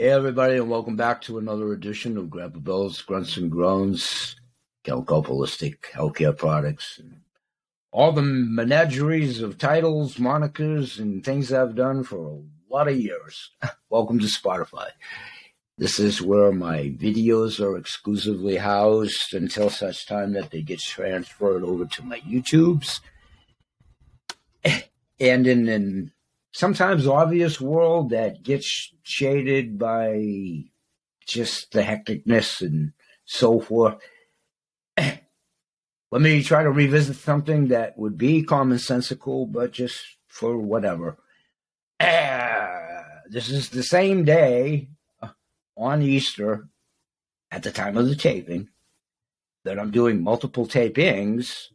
Hey, everybody, and welcome back to another edition of Grandpa Bill's Grunts and Groans, Calcopolistic Healthcare Products, and all the menageries of titles, monikers, and things I've done for a lot of years. Welcome to Spotify. This is where my videos are exclusively housed until such time that they get transferred over to my YouTubes. And in an sometimes obvious world that gets shaded by just the hecticness and so forth, let me try to revisit something that would be commonsensical, but just for whatever. This is the same day on Easter at the time of the taping that I'm doing multiple tapings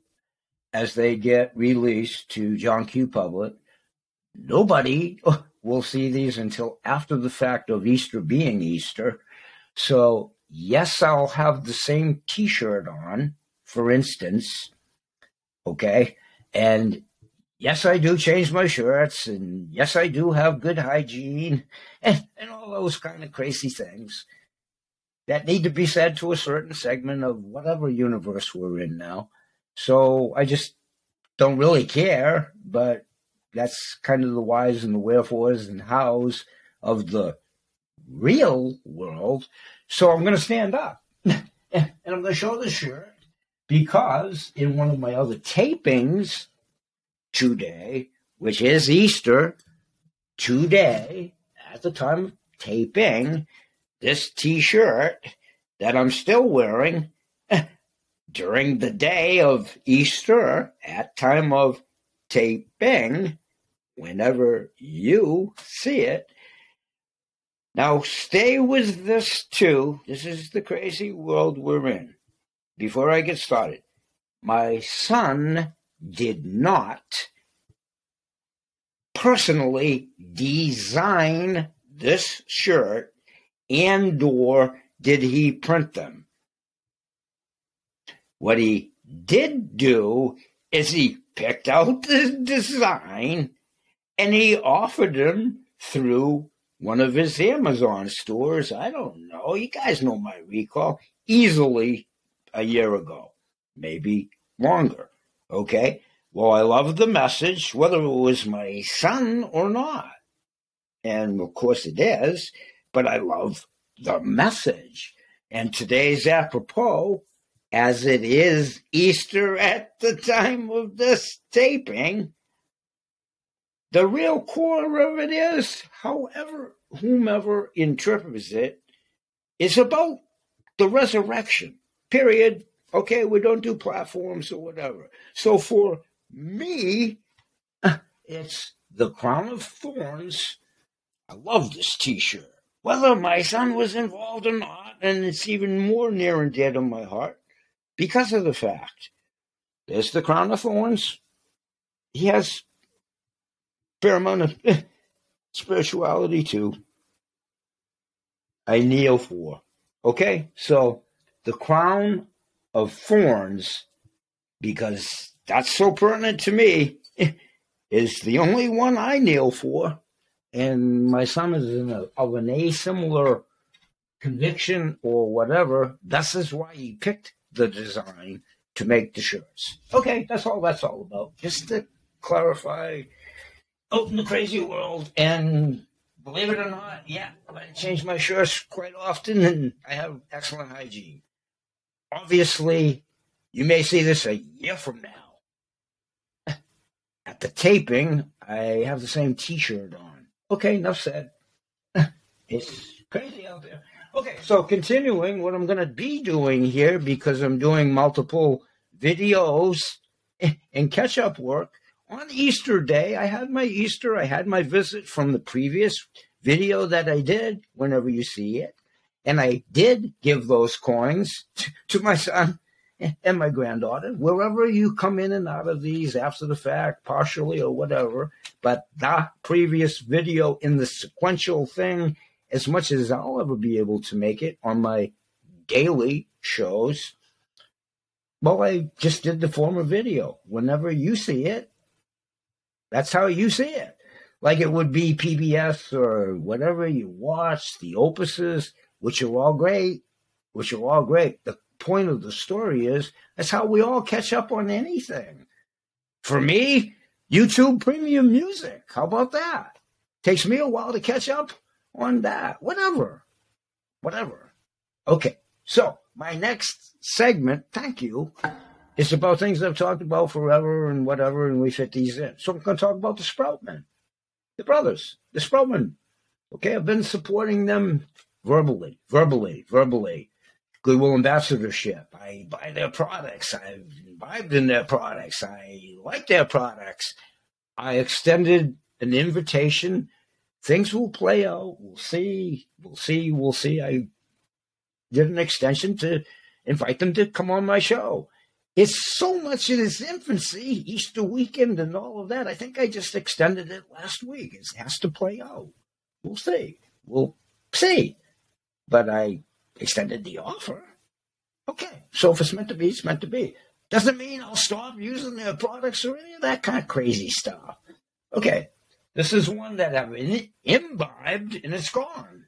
as they get released to John Q. Public. Nobody will see these until after the fact of Easter being Easter. So, yes, I'll have the same T-shirt on, for instance, okay? And, yes, I do change my shirts, and, yes, I do have good hygiene, and all those kind of crazy things that need to be said to a certain segment of whatever universe we're in now. So I just don't really care, but that's kind of the whys and the wherefores and hows of the real world. So I'm going to stand up and I'm going to show this shirt because in one of my other tapings today, which is Easter, today at the time of taping, this T-shirt that I'm still wearing during the day of Easter at time of taping, whenever you see it. Now, stay with this, too. This is the crazy world we're in. Before I get started, my son did not personally design this shirt and or did he print them. What he did do is he picked out the design and he offered him through one of his Amazon stores. I don't know. You guys know my recall. Easily a year ago, maybe longer. Okay. Well, I love the message, whether it was my son or not. And of course it is, but I love the message. And today's apropos, as it is Easter at the time of this taping, the real core of it is, however, whomever interprets it, is about the resurrection, period. Okay, we don't do platforms or whatever. So for me, it's the crown of thorns. I love this T-shirt. Whether my son was involved or not, and it's even more near and dear to my heart, because of the fact, there's the crown of thorns. He has a fair amount of spirituality, too. I kneel for. Okay? So, the crown of thorns, because that's so pertinent to me, is the only one I kneel for. And my son is of an asimilar conviction or whatever. This is why he picked the design to make the shirts. Okay, that's all about. Just to clarify, out in the crazy world, and believe it or not, yeah, I change my shirts quite often, and I have excellent hygiene. Obviously, you may see this a year from now. At the taping, I have the same T-shirt on. Okay, enough said. It's crazy out there. Okay, so continuing what I'm going to be doing here, because I'm doing multiple videos and catch-up work. On Easter Day, I had my visit from the previous video that I did, whenever you see it. And I did give those coins to my son and my granddaughter. Wherever you come in and out of these after the fact, partially or whatever, but the previous video in the sequential thing, as much as I'll ever be able to make it on my daily shows, well, I just did the former video. Whenever you see it, that's how you see it. like it would be PBS or whatever you watch, the opuses, which are all great, The point of the story is that's how we all catch up on anything. For me, YouTube Premium Music. How about that? Takes me a while to catch up on that. Whatever. Okay, so my next segment, thank you, is about things I've talked about forever and whatever, and we fit these in. So I'm going to talk about the Sproutmen, the brothers, the Sproutmen. Okay, I've been supporting them verbally. Goodwill ambassadorship. I buy their products. I've imbibed in their products. I like their products. I extended an invitation. Things will play out. We'll see. I did an extension to invite them to come on my show. It's so much in its infancy, Easter weekend and all of that. I think I just extended it last week. It has to play out. We'll see. But I extended the offer. Okay, so if it's meant to be, it's meant to be. Doesn't mean I'll stop using their products or any of that kind of crazy stuff. Okay, this is one that I've imbibed and it's gone.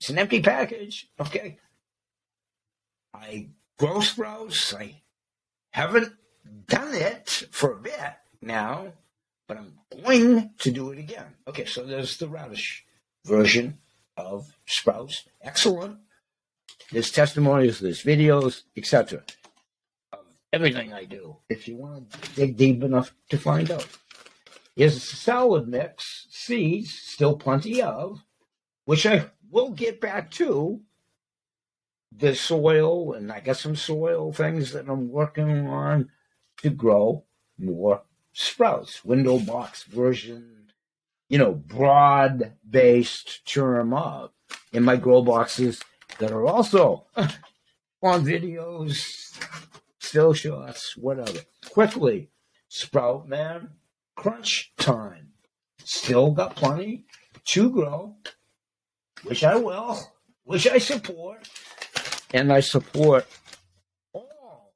It's an empty package. Okay, I grow sprouts. I haven't done it for a bit now, but I'm going to do it again. Okay, so there's the radish version of sprouts. Excellent. There's testimonials, there's videos, etc. of everything I do, if you want to dig deep enough to find out. Here's a salad mix, seeds, still plenty of, which I will get back to. The soil, and I got some soil things that I'm working on to grow more sprouts. Window box version, broad-based term of. In my grow boxes that are also on videos, still shots, whatever. Quickly, Sproutman crunch time. Still got plenty to grow, which I will, which I support. And I support all.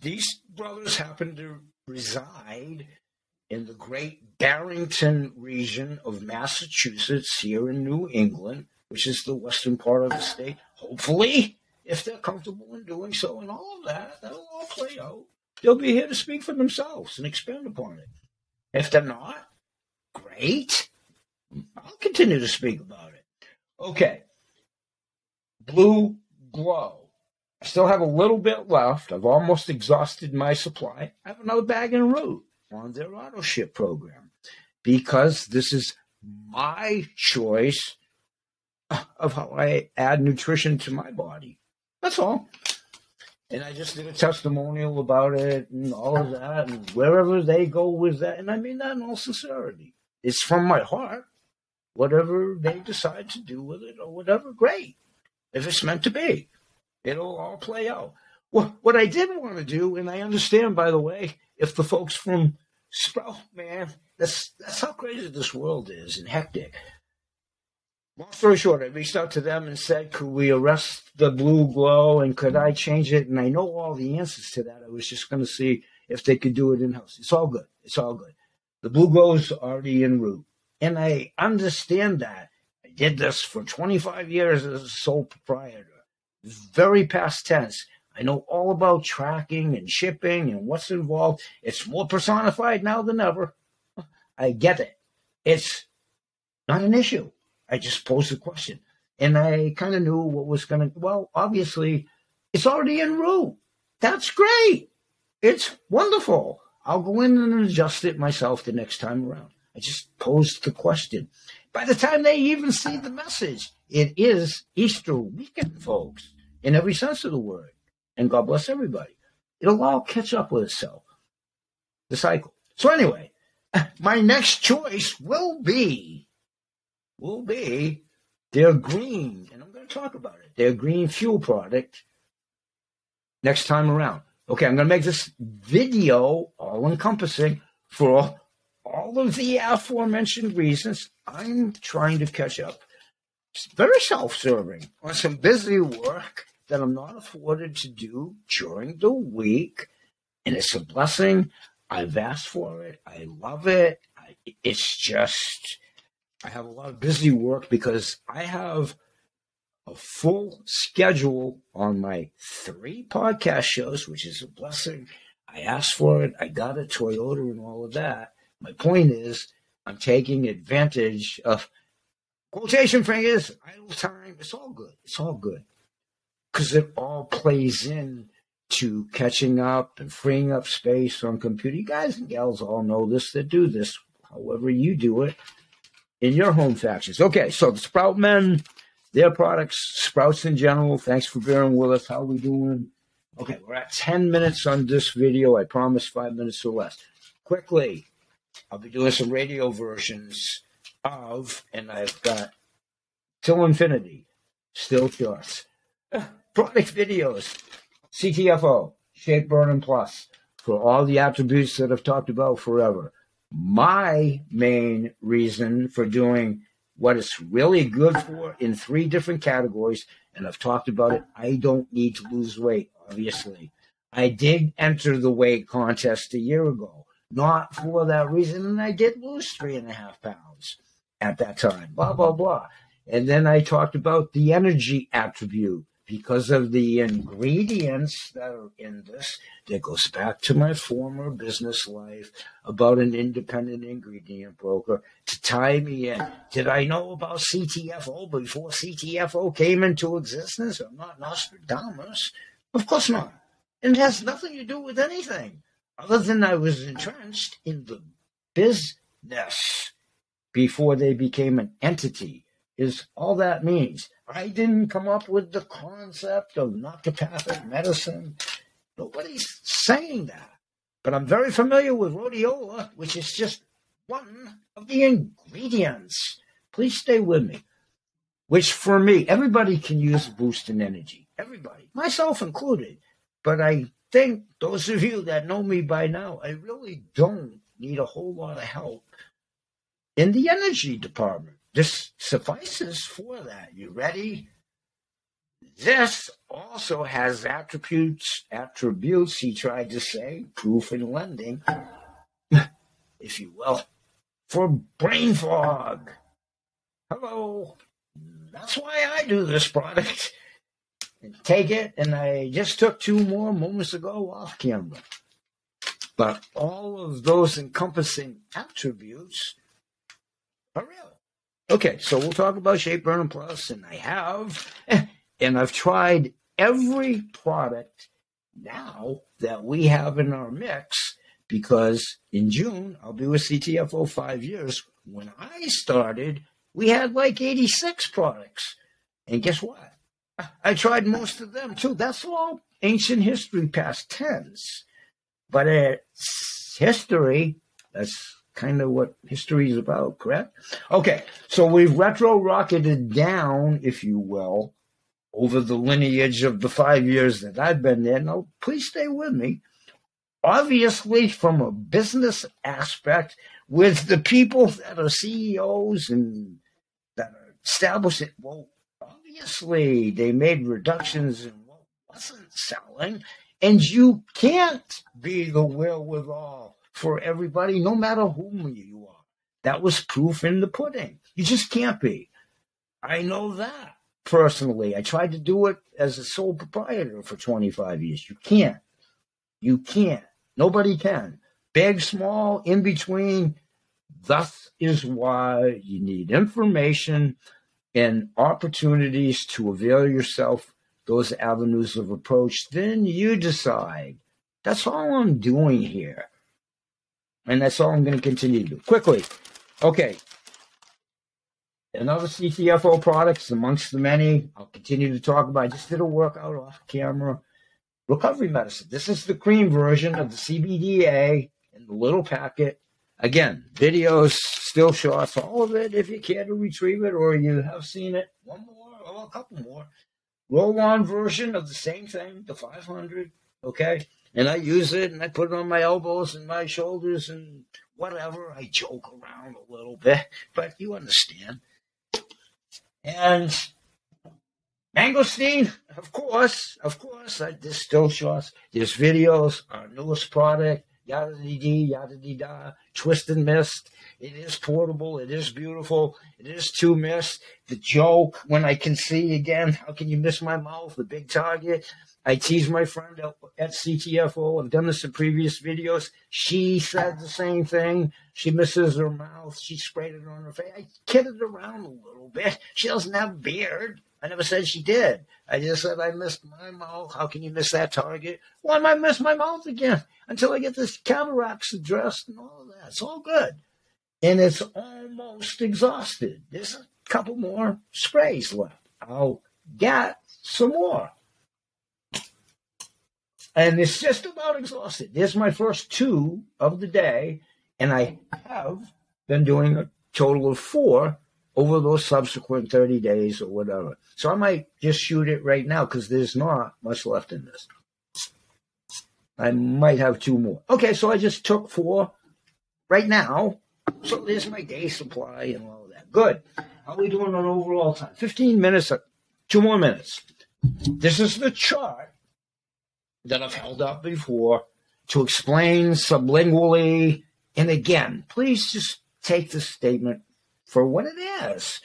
These brothers happen to reside in the great Barrington region of Massachusetts here in New England, which is the western part of the state. Hopefully, if they're comfortable in doing so and all of that, that'll all play out. They'll be here to speak for themselves and expand upon it. If they're not, great. I'll continue to speak about it. Okay. Blue Glow. I still have a little bit left. I've almost exhausted my supply. I have another bag en route on their auto ship program because this is my choice of how I add nutrition to my body. That's all. And I just did a testimonial about it and all of that and wherever they go with that. And I mean that in all sincerity. It's from my heart. Whatever they decide to do with it or whatever, great. If it's meant to be, it'll all play out. Well, what I did want to do, and I understand, by the way, if the folks from Sproutman, that's how crazy this world is and hectic. Long story short, I reached out to them and said, could we arrest the Blue Glow and could I change it? And I know all the answers to that. I was just going to see if they could do it in-house. It's all good. The Blue Glow's already en route. And I understand that. Did this for 25 years as a sole proprietor. Very past tense. I know all about tracking and shipping and what's involved. It's more personified now than ever. I get it. It's not an issue. I just posed the question. And I kind of knew what was going to, well, obviously, it's already en route. That's great. It's wonderful. I'll go in and adjust it myself the next time around. I just posed the question. By the time they even see the message, it is Easter weekend, folks, in every sense of the word. And God bless everybody. It'll all catch up with itself, the cycle. So anyway, my next choice will be their green, and I'm going to talk about it, their green fuel product next time around. Okay, I'm going to make this video all-encompassing for all of the aforementioned reasons. I'm trying to catch up. It's very self-serving on some busy work that I'm not afforded to do during the week. And it's a blessing. I've asked for it. I love it. It's just I have a lot of busy work because I have a full schedule on my 3 podcast shows, which is a blessing. I asked for it. I got a Toyota and all of that. My point is I'm taking advantage of quotation fingers, idle time. It's all good. It's all good. Because it all plays in to catching up and freeing up space on computer. You guys and gals all know this, that do this, however you do it in your home factions. Okay, so the Sproutmen, their products, Sprouts in general, thanks for bearing with us. How we doing? Okay, we're at 10 minutes on this video. I promise 5 minutes or less. Quickly, I'll be doing some radio versions of, and I've got Till Infinity, Still Cures, product videos, CTFO, Shape Burner Plus, for all the attributes that I've talked about forever. My main reason for doing what it's really good for in 3 different categories, and I've talked about it, I don't need to lose weight, obviously. I did enter the weight contest a year ago, not for that reason, and I did lose 3.5 pounds at that time, blah, blah, blah. And then I talked about the energy attribute because of the ingredients that are in this that goes back to my former business life about an independent ingredient broker to tie me in. Did I know about CTFO before CTFO came into existence? I'm not Nostradamus. Of course not. And it has nothing to do with anything other than I was entrenched in the business before they became an entity is all that means. I didn't come up with the concept of naturopathic medicine. Nobody's saying that. But I'm very familiar with rhodiola, which is just one of the ingredients. Please stay with me. Which for me, everybody can use a boost in energy. Everybody, myself included. But I think those of you that know me by now, I really don't need a whole lot of help in the energy department. This suffices for that. You ready? This also has attributes, he tried to say, proof and lending, if you will, for brain fog. Hello. That's why I do this product. And take it, and I just took 2 more moments ago off camera. But all of those encompassing attributes are real. Okay, so we'll talk about Shape Burner Plus, and I have, and I've tried every product now that we have in our mix because in June, I'll be with CTFO 5 years. When I started, we had like 86 products. And guess what? I tried most of them too. That's all ancient history, past tense. But it's history, that's kind of what history is about, correct? Okay, so we've retro-rocketed down, if you will, over the lineage of the 5 years that I've been there. Now, please stay with me. Obviously, from a business aspect, with the people that are CEOs and that are established, well, obviously, they made reductions in what wasn't selling, and you can't be the wherewithal for everybody, no matter whom you are. That was proof in the pudding. You just can't be. I know that personally. I tried to do it as a sole proprietor for 25 years. You can't. You can't. Nobody can. Big, small, in between. Thus is why you need information and opportunities to avail yourself those avenues of approach. Then you decide. That's all I'm doing here. And that's all I'm going to continue to do. Quickly. Okay. Another CTFO products amongst the many I'll continue to talk about. I just did a workout off camera. Recovery medicine. This is the cream version of the CBDA in the little packet. Again, videos, still shots, all of it if you care to retrieve it or you have seen it. One more or a couple more. Roll-on version of the same thing, the 500. Okay. And I use it, and I put it on my elbows and my shoulders and whatever. I joke around a little bit, but you understand. And Mangosteen, of course, there's still shots. There's videos, our newest product. yada-dee-dee, yada-dee-da, twist and mist. It is portable. It is beautiful. It is two mist. The joke, when I can see again, how can you miss my mouth? The big target. I tease my friend at CTFO. I've done this in previous videos. She said the same thing. She misses her mouth. She sprayed it on her face. I kidded around a little bit. She doesn't have a beard. I never said she did. I just said I missed my mouth. How can you miss that target? Why am I miss my mouth again until I get this cataracts addressed and all of that? It's all good. And it's almost exhausted. There's a couple more sprays left. I'll get some more. And it's just about exhausted. There's my first two of the day. And I have been doing a total of four over those subsequent 30 days or whatever. So I might just shoot it right now because there's not much left in this. I might have two more. Okay, so I just took four right now. So there's my day supply and all of that. Good. How are we doing on overall time? 15 minutes, 2 more minutes. This is the chart that I've held up before to explain sublingually. And again, please just take this statement for what it is.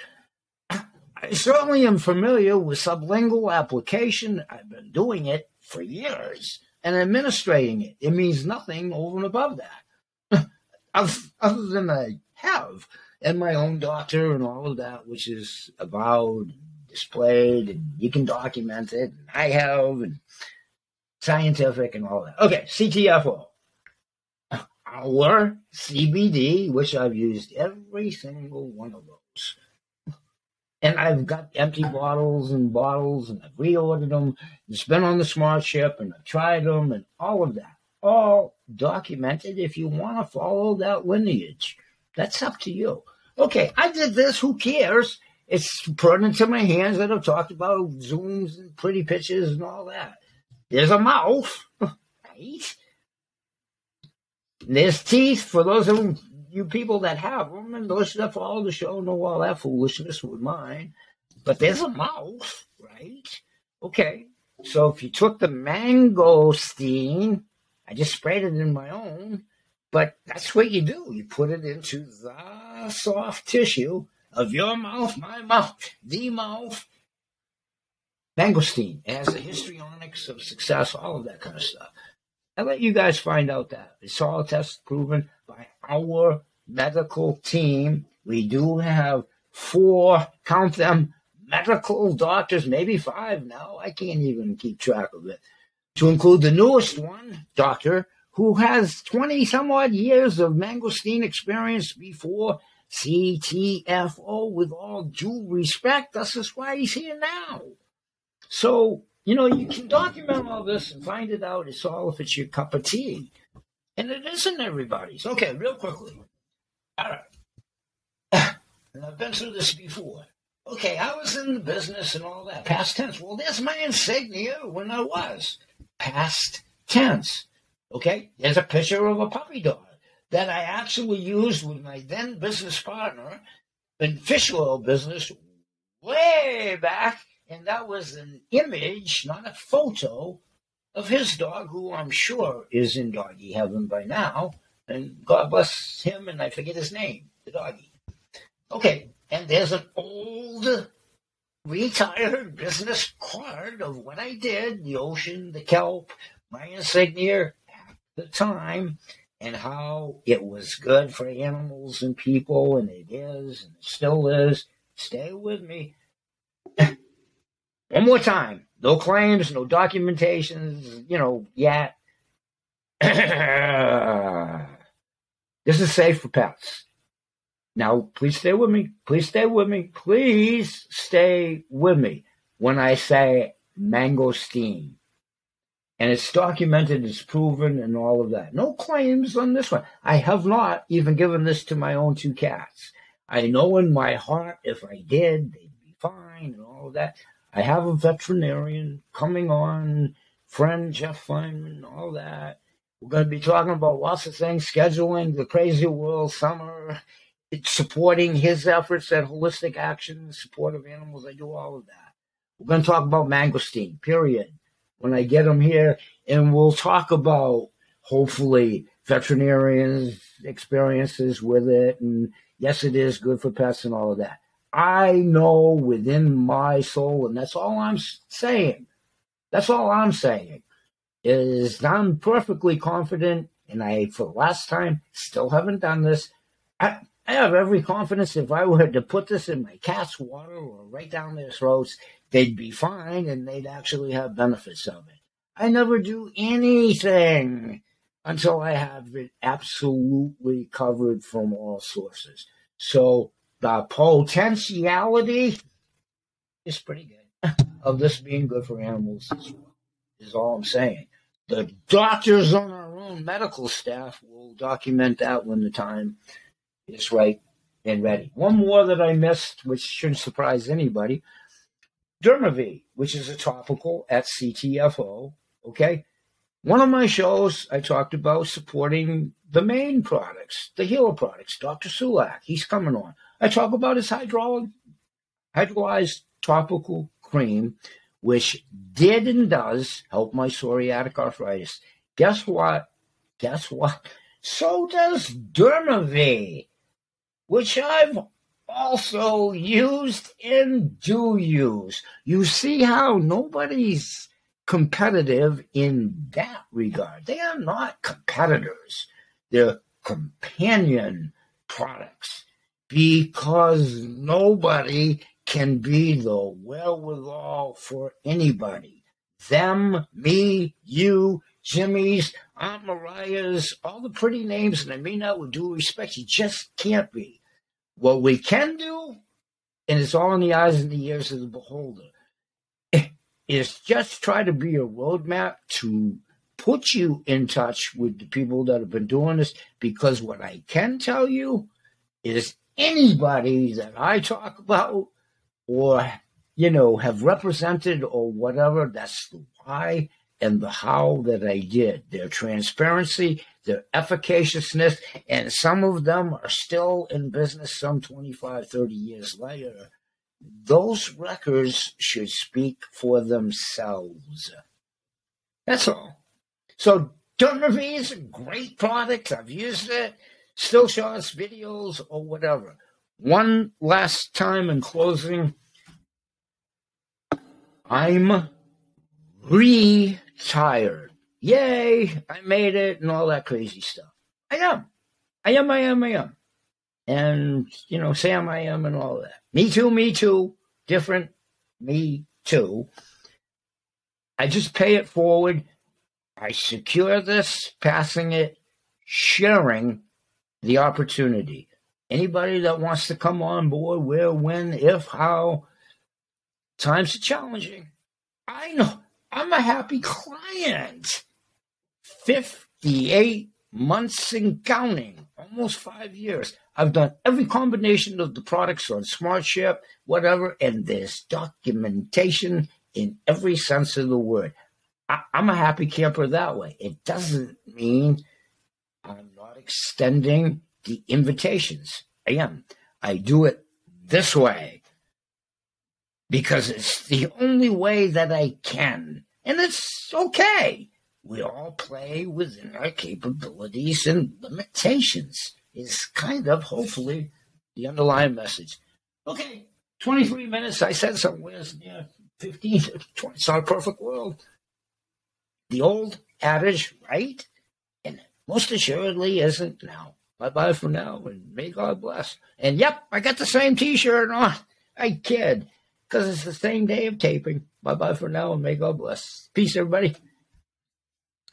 I certainly am familiar with sublingual application. I've been doing it for years and administrating it. It means nothing over and above that, other than I have, and my own doctor and all of that, which is avowed, displayed, and you can document it. And I have, and scientific and all that. Okay, CTFO. Our CBD, which I've used every single one of those. And I've got empty bottles and I've reordered them. It's been on the smart ship and I've tried them and all of that. All documented if you want to follow that lineage. That's up to you. Okay, I did this. Who cares? It's pertinent to my hands that I've talked about zooms and pretty pictures and all that. There's a mouth, right? There's teeth for those of you people that have them, and those that follow the show know all that foolishness with mine. But there's a mouth, right? Okay, so if you took the mangosteen, I just sprayed it in my own, but that's what you do. You put it into the soft tissue of your mouth, my mouth, the mouth. Mangosteen. It has the histrionics of success, all of that kind of stuff. I let you guys find out that. It's all test proven by our medical team. We do have 4, count them, medical doctors, maybe 5 now. I can't even keep track of it. To include the newest one, doctor, who has 20-some-odd years of mangosteen experience before CTFO. With all due respect, this is why he's here now. So, you know, you can document all this and find it out. It's all if it's your cup of tea. And it isn't everybody's. Okay, real quickly. All right. And I've been through this before. Okay, I was in the business and all that. Past tense. Well, there's my insignia when I was. Past tense. Okay, there's a picture of a puppy dog that I actually used with my then business partner in fish oil business way back. And that was an image, not a photo, of his dog, who I'm sure is in doggy heaven by now. And God bless him, and I forget his name, the doggy. Okay, and there's an old, retired business card of what I did, the ocean, the kelp, my insignia at the time, and how it was good for animals and people, and it is, and it still is. Stay with me. One more time. No claims, no documentations, you know, yet. This is safe for pets. Now, please stay with me. Please stay with me. Please stay with me when I say mangosteen. And it's documented, it's proven, and all of that. No claims on this one. I have not even given this to my own 2 cats. I know in my heart if I did, they'd be fine and all of that. I have a veterinarian coming on, friend Jeff Feynman, all that. We're going to be talking about lots of things, scheduling, the crazy world, summer, it's supporting his efforts at holistic action, support of animals. I do all of that. We're going to talk about mangosteen, period, when I get him here. And we'll talk about, hopefully, veterinarians' experiences with it, and yes, it is good for pets and all of that. I know within my soul, and that's all I'm saying. That's all I'm saying is I'm perfectly confident, and I, for the last time, still haven't done this. I have every confidence if I were to put this in my cat's water or right down their throats, they'd be fine and they'd actually have benefits of it. I never do anything until I have it absolutely covered from all sources. So the potentiality is pretty good of this being good for animals as well, is all I'm saying. The doctors on our own medical staff will document that when the time is right and ready. One more that I missed, which shouldn't surprise anybody, Dermavie, which is a topical at CTFO, okay? One of my shows, I talked about supporting the main products, the healer products. Dr. Sulak, he's coming on. I talk about his hydrolyzed topical cream, which did and does help my psoriatic arthritis. Guess what? Guess what? So does Dermavie, which I've also used and do use. You see how nobody's competitive in that regard. They are not competitors. They're companion products because nobody can be the wherewithal for anybody. Them, me, you, Jimmy's, Aunt Mariah's, all the pretty names, and I mean that with due respect, you just can't be. What we can do, and it's all in the eyes and the ears of the beholder, is just try to be a roadmap to put you in touch with the people that have been doing this, because what I can tell you is anybody that I talk about or, you know, have represented or whatever, that's the why and the how that I did. Their transparency, their efficaciousness, and some of them are still in business some 25, 30 years later. Those records should speak for themselves. That's all. So Dermavie is a great product. I've used it. Still shots, videos, or whatever. One last time in closing, I'm retired. Yay, I made it and all that crazy stuff. I am. And, you know, Sam, I am and all that. Me too, different, me too. I just pay it forward. I secure this, passing it, sharing the opportunity. Anybody that wants to come on board, where, when, if, how, times are challenging. I know. I'm a happy client. 58 months and counting, almost 5 years. I've done every combination of the products on SmartShip, whatever, and there's documentation in every sense of the word. I'm a happy camper that way. It doesn't mean I'm not extending the invitations. I am. I do it this way because it's the only way that I can, and it's okay. We all play within our capabilities and limitations. Is kind of, hopefully, the underlying message. Okay, 23 minutes. I said somewhere near 15 to 20. It's not a perfect world. The old adage, right? And it most assuredly isn't now. Bye-bye for now, and may God bless. And, yep, I got the same T-shirt on. I kid, because it's the same day of taping. Bye-bye for now, and may God bless. Peace, everybody.